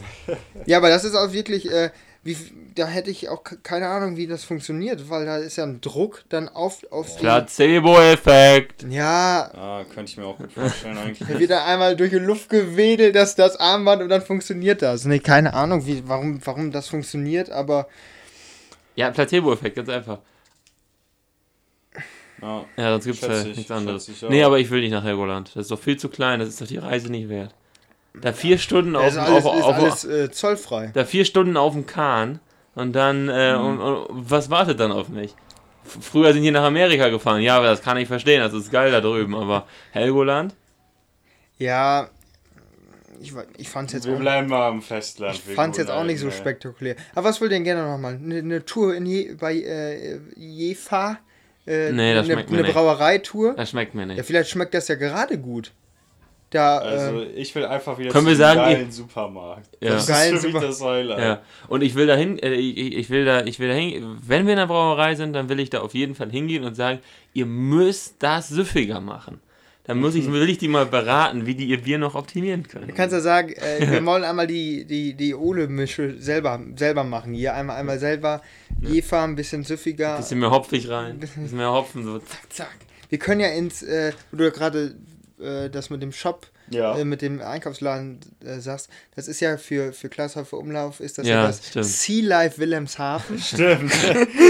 Ja, aber das ist auch wirklich... Äh, Wie, da hätte ich auch keine Ahnung, wie das funktioniert, weil da ist ja ein Druck dann auf... auf Placebo-Effekt. Ja. Ah, könnte ich mir auch gut vorstellen eigentlich. Wird da einmal durch die Luft gewedelt, dass das Armband und dann funktioniert das. Nee, keine Ahnung, wie, warum, warum das funktioniert, aber... Ja, Placebo-Effekt, ganz einfach. Ah, ja, sonst gibt es halt nichts anderes. Ich, nee, aber ich will nicht nach Helgoland. Das ist doch viel zu klein, das ist doch die Reise nicht wert. Da vier Stunden auf dem Kahn und dann, äh, mhm. und, und was wartet dann auf mich? F- früher sind die nach Amerika gefahren, ja, aber das kann ich verstehen, das ist geil da drüben, aber Helgoland? Ja, ich, ich fand's jetzt wir auch... Wir bleiben mal am Festland. Ich fand's jetzt auch nicht so spektakulär. Aber was wollt ihr denn gerne nochmal? Eine, eine Tour in Je, bei äh, Jefa? Äh, nee, das eine, schmeckt mir eine nicht. Eine Brauereitour? Das schmeckt mir nicht. Ja, vielleicht schmeckt das ja gerade gut. Da, also ähm, ich will einfach wieder zum geilen ich, Supermarkt. Ja. Das geilen ist für mich das Highlight. Ja. Und ich will da hin, äh, ich, ich will da, ich will da hin, wenn wir in der Brauerei sind, dann will ich da auf jeden Fall hingehen und sagen, ihr müsst das süffiger machen. Dann muss ich, will ich die mal beraten, wie die ihr Bier noch optimieren können. Du kannst ja sagen, äh, wir wollen einmal die, die, die Ole-Mische selber, selber machen. Hier einmal, einmal selber, Jefa ein bisschen süffiger. Ein bisschen mehr hopfig rein, ein bisschen mehr Hopfen. So. Zack, zack. Wir können ja ins, äh, wo du ja gerade... das mit dem Shop, ja. äh, mit dem Einkaufsladen äh, sagst, das ist ja für, für Klaas Heufer Umlauf, ist das ja, ja das stimmt. Sea Life Wilhelmshaven. Stimmt,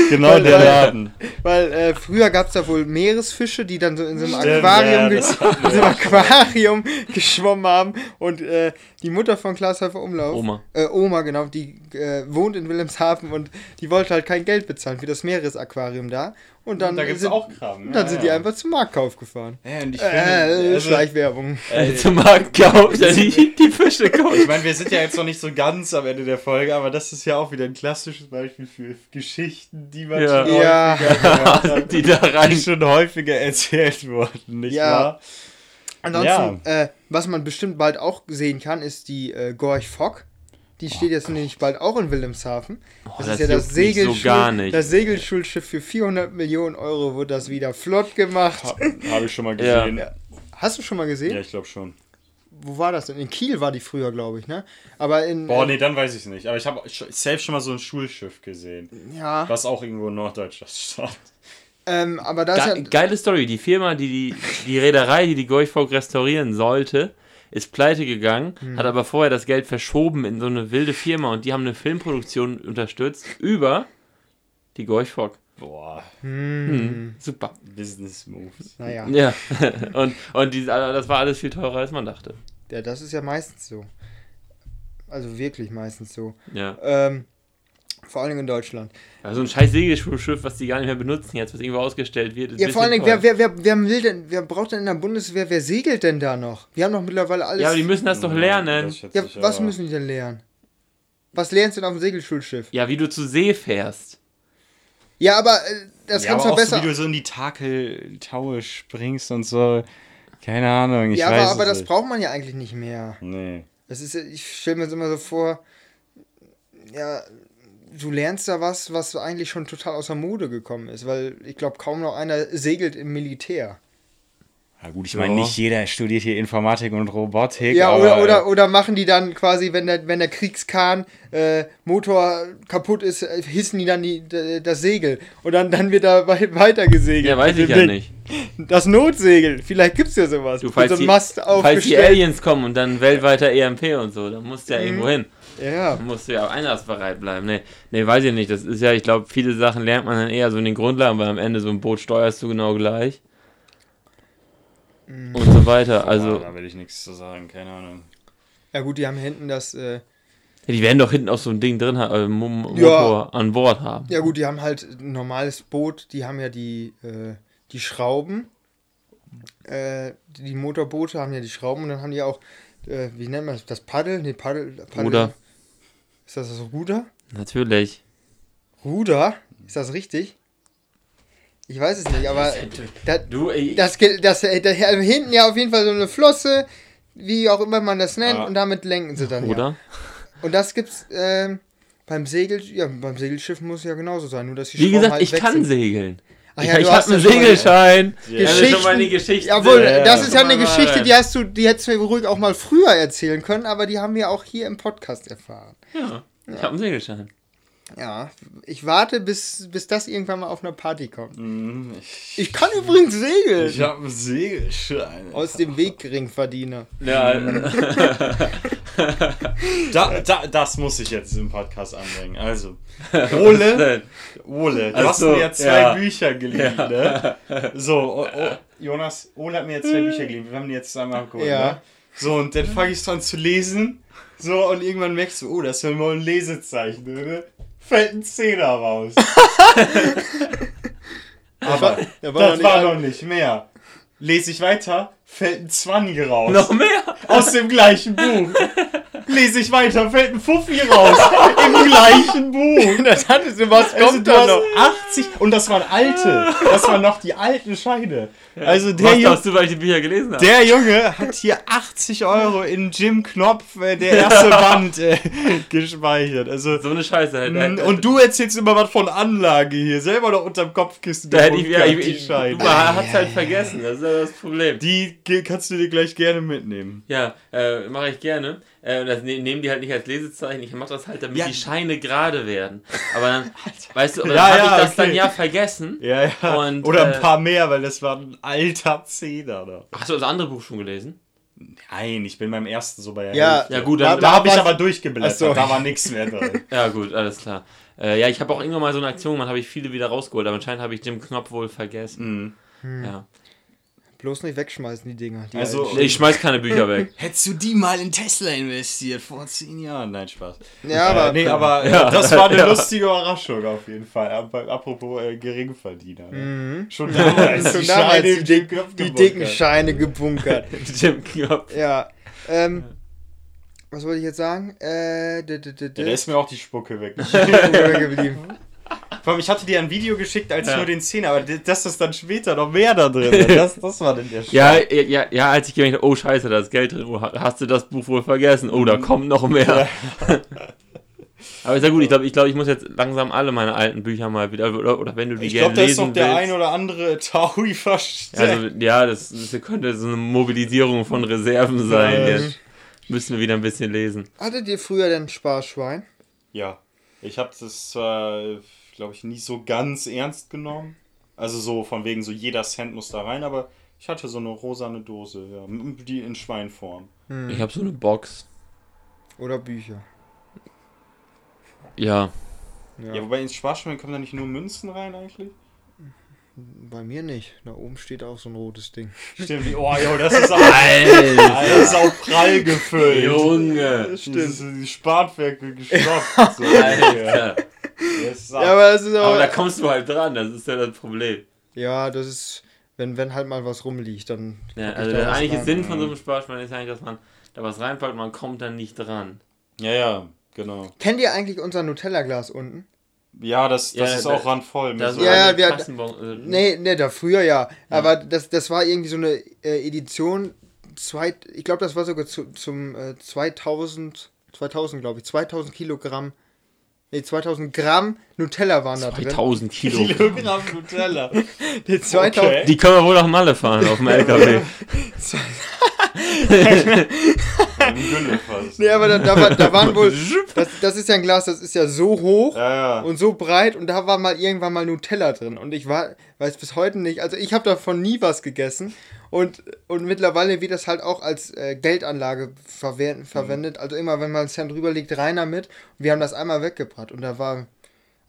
genau weil, der Laden. Weil, weil äh, früher gab es da wohl Meeresfische, die dann so in so einem stimmt, Aquarium, ja, ge- in so einem Aquarium geschwommen haben und äh, die Mutter von Klaas Heufer Umlauf, Oma, äh, Oma genau, die äh, wohnt in Wilhelmshaven und die wollte halt kein Geld bezahlen für das Meeresaquarium da. Und dann, da gibt's sind, auch Kram. Ja, dann sind ja. die einfach zum Marktkauf gefahren. Ja, und ich finde, äh, also, Schleichwerbung. Äh, zum Marktkauf, die, die Fische kaufen. Ich meine, wir sind ja jetzt noch nicht so ganz am Ende der Folge, aber das ist ja auch wieder ein klassisches Beispiel für Geschichten, die man ja. schon ja. häufiger hat, die, da rein. die schon häufiger erzählt wurden, nicht ja. wahr? Ansonsten, ja. äh, was man bestimmt bald auch sehen kann, ist die äh, Gorch Fock. Die steht oh, jetzt Gott. nämlich bald auch in Wilhelmshaven. Das, oh, das ist ja das, Segel- so gar nicht. das Segelschulschiff für vierhundert Millionen Euro wird das wieder flott gemacht. Ha, habe ich schon mal gesehen. Ja. Hast du schon mal gesehen? Ja, ich glaube schon. Wo war das denn? In Kiel war die früher, glaube ich, ne? Aber in... Boah, nee, dann weiß ich es nicht. Aber ich habe selbst schon mal so ein Schulschiff gesehen. Ja. Was auch irgendwo in Norddeutschland stand. Ähm, aber das Ge- ja... Geile Story. Die Firma, die die, die Reederei, die die Gorch Fock restaurieren sollte... ist pleite gegangen, hm. hat aber vorher das Geld verschoben in so eine wilde Firma und die haben eine Filmproduktion unterstützt über die Gorch Fock. Boah. Hm. Hm. Super. Business Moves. Naja. Ja. Und, und die, das war alles viel teurer, als man dachte. Ja, das ist ja meistens so. Also wirklich meistens so. Ja. Ähm, vor allem in Deutschland. Ja, so ein scheiß Segelschiff, was die gar nicht mehr benutzen jetzt, was irgendwo ausgestellt wird. Ja, vor allen Dingen, wer, wer, wer, wer, will denn, wer braucht denn in der Bundeswehr, wer segelt denn da noch? Wir haben doch mittlerweile alles... Ja, aber die müssen das doch lernen. Das ja, was aber. müssen die denn lernen? Was lernst du denn auf dem Segelschulschiff? Ja, wie du zu See fährst. Ja, aber das ja, kannst du doch besser... Ja, so, wie du so in die Takel, Taue springst und so. Keine Ahnung, ich ja, weiß aber, es aber das nicht. Braucht man ja eigentlich nicht mehr. Nee. Das ist, ich stelle mir das immer so vor, ja... Du lernst da was, was eigentlich schon total außer Mode gekommen ist, weil ich glaube, kaum noch einer segelt im Militär. Ja gut, ich meine, nicht jeder studiert hier Informatik und Robotik. Ja, aber, oder, oder, oder machen die dann quasi, wenn der, wenn der Kriegskahn äh, Motor kaputt ist, hissen die dann die, das Segel. Und dann, dann wird da weiter gesegelt. Ja, weiß ich ja nicht. Das Notsegel, vielleicht gibt's ja sowas. Du, falls, so die, falls die Aliens kommen und dann weltweiter E M P und so, dann musst du ja mhm. irgendwo hin. Ja. Da musst du ja auch einsatzbereit bleiben. Nee, nee, weiß ich nicht. Das ist ja, ich glaube, viele Sachen lernt man dann eher so in den Grundlagen, weil am Ende so ein Boot steuerst du genau gleich. Und so weiter, also... Ja, da will ich nichts zu sagen, keine Ahnung. Ja gut, die haben hinten das... Äh ja, die werden doch hinten auch so ein Ding drin haben, äh, Motor ja. an Bord haben. Ja gut, die haben halt ein normales Boot, die haben ja die, äh, die Schrauben. Äh, die Motorboote haben ja die Schrauben und dann haben die auch, äh, wie nennt man das, das Paddel? Nee, Paddel... Paddel. Ruder. Ist das das Ruder? Natürlich. Ruder? Ist das richtig? Ich weiß es nicht, aber das, du, ey, das, das, das, das, hinten ja auf jeden Fall so eine Flosse, wie auch immer man das nennt, ah, und damit lenken sie dann. Oder? Ja. Und das gibt's äh, beim Segel, ja, beim Segelschiff muss es ja genauso sein, nur dass die Schrauben Wie gesagt, halt ich kann sind. segeln. Ach ja, ich ich habe einen Segelschein. Ja, das ist schon mal eine Geschichte. Jawohl, ja, das ist ja eine Geschichte, die hast du, die hättest du ruhig auch mal früher erzählen können, aber die haben wir auch hier im Podcast erfahren. Ja, ja. Ich habe einen Segelschein. Ja, ich warte, bis, bis das irgendwann mal auf einer Party kommt. Mm, ich, ich kann übrigens segeln. Ich habe einen Segelschein. Aus dem Wegringverdiener. Ja. da, da, das muss ich jetzt im Podcast anbringen. Also, Ole, Ole, du also, hast mir ja zwei ja. Bücher geliehen, ja. ne? So, o, o, Jonas, Ole hat mir jetzt zwei Bücher geliehen. Wir haben die jetzt einmal geholt, ja. ne? So, und dann fange ich dran zu lesen. So, und irgendwann merkst du, oh, das ist ja mal ein Lesezeichen, ne? Fällt ein Zehner raus. Aber das war noch nicht mehr. Lese ich weiter, fällt ein Zwanni raus. Noch mehr? Aus dem gleichen Buch. Lese ich weiter, fällt ein Fuffi raus. Im gleichen Buch. Das hattest du, was kommt also, du da noch? achtzig Und das waren alte. Das waren noch die alten Scheine. Ja. Also der Junge, hast du, weil ich die Bücher gelesen habe? Der Junge hat hier achtzig Euro in Jim Knopf, äh, der erste Band, äh, gespeichert. Also, so eine Scheiße halt. N- und du erzählst immer was von Anlage hier. Selber noch unterm Kopfkissen. Da hätte ich, ja, ich, ich du hat's halt vergessen. Das ist ja das Problem. Die kannst du dir gleich gerne mitnehmen. Ja, äh, mache ich gerne. Äh, das ne- nehmen die halt nicht als Lesezeichen. Ich mache das halt, damit ja. die Scheine gerade werden. Aber dann, weißt du, dann ja, habe ja, ich das okay. dann ja vergessen. Ja, ja. Und, Oder äh, ein paar mehr, weil das war ein alter Zehner. Da. Hast du das andere Buch schon gelesen? Nein, ich bin beim ersten so bei der ja, ja, gut, dann, Da, da habe ich aber durchgeblättert. So. Da war nichts mehr drin. Ja gut, alles klar. Äh, ja, ich habe auch irgendwann mal so eine Aktion gemacht, habe ich viele wieder rausgeholt. Aber anscheinend habe ich Jim Knopf wohl vergessen. Mhm. Hm. Ja. Bloß nicht wegschmeißen, die Dinger. Die also, ich schmeiß keine Bücher weg. Hättest du die mal in Tesla investiert vor zehn Jahren? Nein, Spaß. Ja, aber, äh, nee, aber ja, das war eine ja. lustige Überraschung auf jeden Fall. Apropos äh, Geringverdiener. Mhm. Schon damals die, Scheine, die, dick, die dicken Scheine gebunkert. Jim Knopf. Ja. Ähm, was wollte ich jetzt sagen? Äh, da ja, ist mir auch die Spucke weg. weggeblieben. Vor allem, ich hatte dir ein Video geschickt, als ja. nur den Zehner, aber das ist dann später noch mehr da drin. Das, das war denn der Scheiß. Ja, ja, ja, als ich gemerkt habe, oh scheiße, da ist Geld drin, oh, hast du das Buch wohl vergessen? Oh, da kommt noch mehr. Ja. Aber ist ja gut, ich glaube, ich, glaub, ich muss jetzt langsam alle meine alten Bücher mal wieder, oder, oder wenn du die ich gerne glaub, lesen willst. Ich glaube, da ist doch der ein oder andere Taui versteckt. Also, ja, das, das könnte so eine Mobilisierung von Reserven sein. Ja. Jetzt müssen wir wieder ein bisschen lesen. Hattet ihr früher denn Sparschwein? Ja, ich habe das äh, glaube ich, nie so ganz ernst genommen. Also so von wegen so jeder Cent muss da rein, aber ich hatte so eine rosane Dose, ja, die in Schweinform. Hm. Ich habe so eine Box. Oder Bücher. Ja. Ja, ja, wobei ins Sparschwein kommen da nicht nur Münzen rein eigentlich? Bei mir nicht. Da oben steht auch so ein rotes Ding. Stimmt. Oh, yo, das ist auch, das ist auch prall gefüllt. Junge. Stimmt. Die Spartwerke gestopft. So, Alter. Yes, ja, aber, das ist auch, aber da kommst du halt dran, das ist ja das Problem. Ja, das ist, wenn, wenn halt mal was rumliegt, dann... Ja, also der eigentliche Sinn von so einem Sparschwein ist eigentlich, dass man da was reinpackt und man kommt dann nicht dran. Ja, ja, genau. Kennt ihr eigentlich unser Nutella-Glas unten? Ja, das, das ja, ist da, auch randvoll. Ja, so ja, wir, Kassenbon- nee, nee, da früher ja, ja. aber das, das war irgendwie so eine äh, Edition, zwei, ich glaube, das war sogar zu, zum äh, zweitausend, zweitausend glaube ich, zweitausend Kilogramm Nee, zweitausend Gramm Nutella waren da drin. zweitausend Kilogramm Nutella. Die, zweitausend okay. Die können wir wohl nach Malle fahren auf dem L K W. Nee, aber da, da, da waren wohl... Das, das ist ja ein Glas, das ist ja so hoch ja, ja. und so breit und da war mal irgendwann mal Nutella drin. Und ich war, weiß bis heute nicht, also ich habe davon nie was gegessen und, und mittlerweile wird das halt auch als äh, Geldanlage verwer- verwendet. Mhm. Also immer, wenn man es dann drüber legt, rein damit. Und wir haben das einmal weggebracht und da war...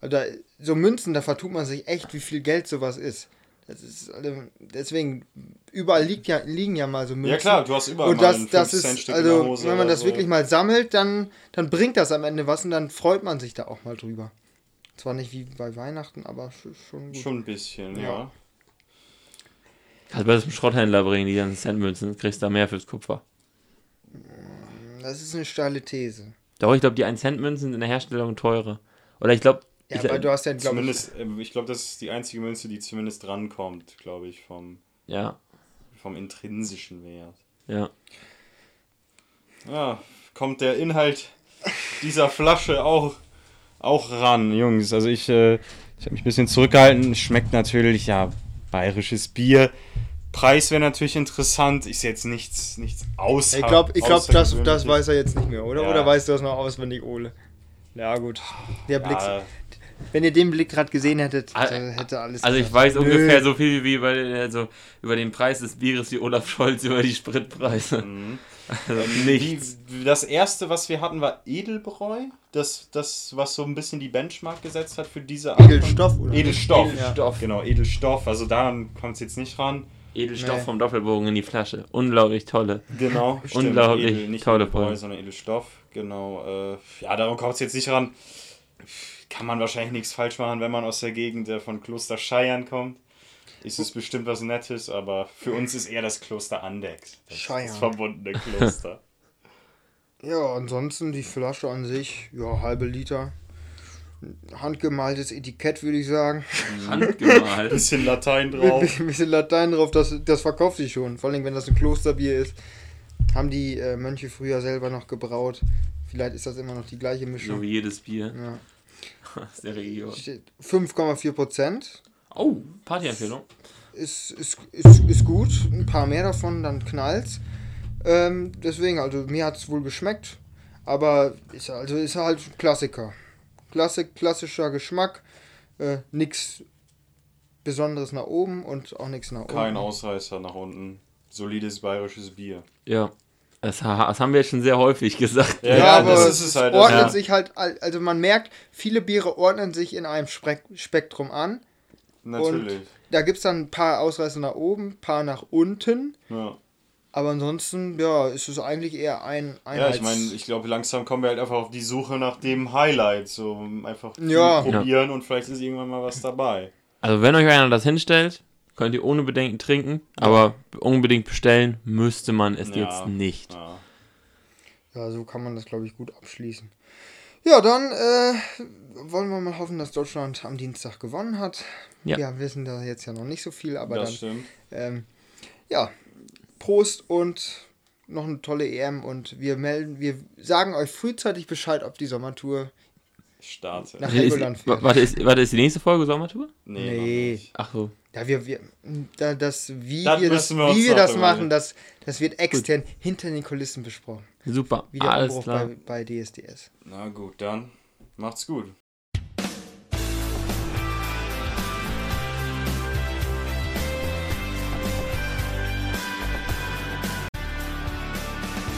Also da, so Münzen, da vertut man sich echt, wie viel Geld sowas ist. Das ist also, deswegen, überall liegt ja, liegen ja mal so Münzen. Ja klar, du hast überall und das, mal das ist, Cent also, in der Hose. Wenn man das so wirklich mal sammelt, dann, dann bringt das am Ende was und dann freut man sich da auch mal drüber. Zwar nicht wie bei Weihnachten, aber schon gut. Schon ein bisschen, ja. ja. Kannst du das zum Schrotthändler bringen, die ganzen Centmünzen, kriegst da mehr fürs Kupfer. Das ist eine steile These. Doch, ich glaube, die ein Cent Münzen sind in der Herstellung teurer. Oder ich glaube, Ja, ich, aber du hast ja, glaube ich... Ich glaube, das ist die einzige Münze, die zumindest rankommt, glaube ich, vom, ja. vom intrinsischen Wert. Ja. Ja, kommt der Inhalt dieser Flasche auch, auch ran, Jungs. Also ich, äh, ich habe mich ein bisschen zurückgehalten. Schmeckt natürlich, ja, bayerisches Bier. Preis wäre natürlich interessant. Ist jetzt nichts, nichts aus. Ich glaube, ich glaub, das, das weiß er jetzt nicht mehr, oder? Ja. Oder weißt du das noch auswendig, Ole? Ja, gut. Der Blick. Ja. Wenn ihr den Blick gerade gesehen hättet, dann hätte alles... Also ich gedacht. weiß Nö. ungefähr so viel wie bei, also über den Preis des Bieres wie Olaf Scholz über die Spritpreise. Mhm. Also nichts. Die, das erste, was wir hatten, war Edelbräu. Das, das, was so ein bisschen die Benchmark gesetzt hat für diese Art. Edelstoff, oder? Edelstoff. Edelstoff. Ja. Genau, Edelstoff. Also daran kommt es jetzt nicht ran. Edelstoff nee. vom Doppelbogen in die Flasche. Unglaublich tolle. Genau, stimmt. Unglaublich Edel, nicht tolle Edelbräu, sondern Edelstoff. Genau. Äh, ja, darum kommt es jetzt nicht ran. Kann man wahrscheinlich nichts falsch machen, wenn man aus der Gegend äh, von Kloster Scheiern kommt. Ist es bestimmt was Nettes, aber für uns ist eher das Kloster Andechs. Das, Scheiern. das verbundene Kloster. Ja, ansonsten die Flasche an sich, ja, halbe Liter. Handgemaltes Etikett, würde ich sagen. Handgemalt? Bisschen Latein drauf. Ein bisschen Latein drauf, das, das verkauft sich schon. Vor allem, wenn das ein Klosterbier ist. Haben die äh, Mönche früher selber noch gebraut. Vielleicht ist das immer noch die gleiche Mischung. So wie jedes Bier. Ja. Aus der Region. fünf Komma vier Prozent. Oh, Partyempfehlung. Ist, ist, ist, ist gut. Ein paar mehr davon, dann knallt's. Ähm, deswegen, also mir hat's wohl geschmeckt. Aber ist, also ist halt Klassiker. Klassik, klassischer Geschmack. Äh, nichts Besonderes nach oben und auch nichts nach unten. Kein Ausreißer nach unten. Solides bayerisches Bier. Ja. Das, das haben wir jetzt schon sehr häufig gesagt. Ja, ja, aber das ist es halt. Ordnet ja. sich halt, also man merkt, viele Biere ordnen sich in einem Spektrum an. Natürlich. Und da gibt es dann ein paar Ausreißer nach oben, ein paar nach unten. Ja. Aber ansonsten, ja, ist es eigentlich eher ein Einheits... Ja, ich meine, ich glaube, langsam kommen wir halt einfach auf die Suche nach dem Highlight. So einfach ja. probieren ja. und vielleicht ist irgendwann mal was dabei. Also wenn euch einer das hinstellt... Könnt ihr ohne Bedenken trinken, aber unbedingt bestellen müsste man es ja, jetzt nicht. Ja. ja, so kann man das, glaube ich, gut abschließen. Ja, dann äh, wollen wir mal hoffen, dass Deutschland am Dienstag gewonnen hat. Ja, wir wissen da jetzt ja noch nicht so viel, aber das dann... Ähm, ja, Prost und noch eine tolle E M und wir melden, wir sagen euch frühzeitig Bescheid, ob die Sommertour... Startet. Nach Helgoland fährt. Warte, ist, warte, ist die nächste Folge Sommertour? Nee. nee. Ach so. Ja, wir, wir, da, das, wie das wir das, wir wie wir das machen, das, das wird extern gut. hinter den Kulissen besprochen. Super, wie der alles Umbruch klar. Bei, bei D S D S. Na gut, dann macht's gut.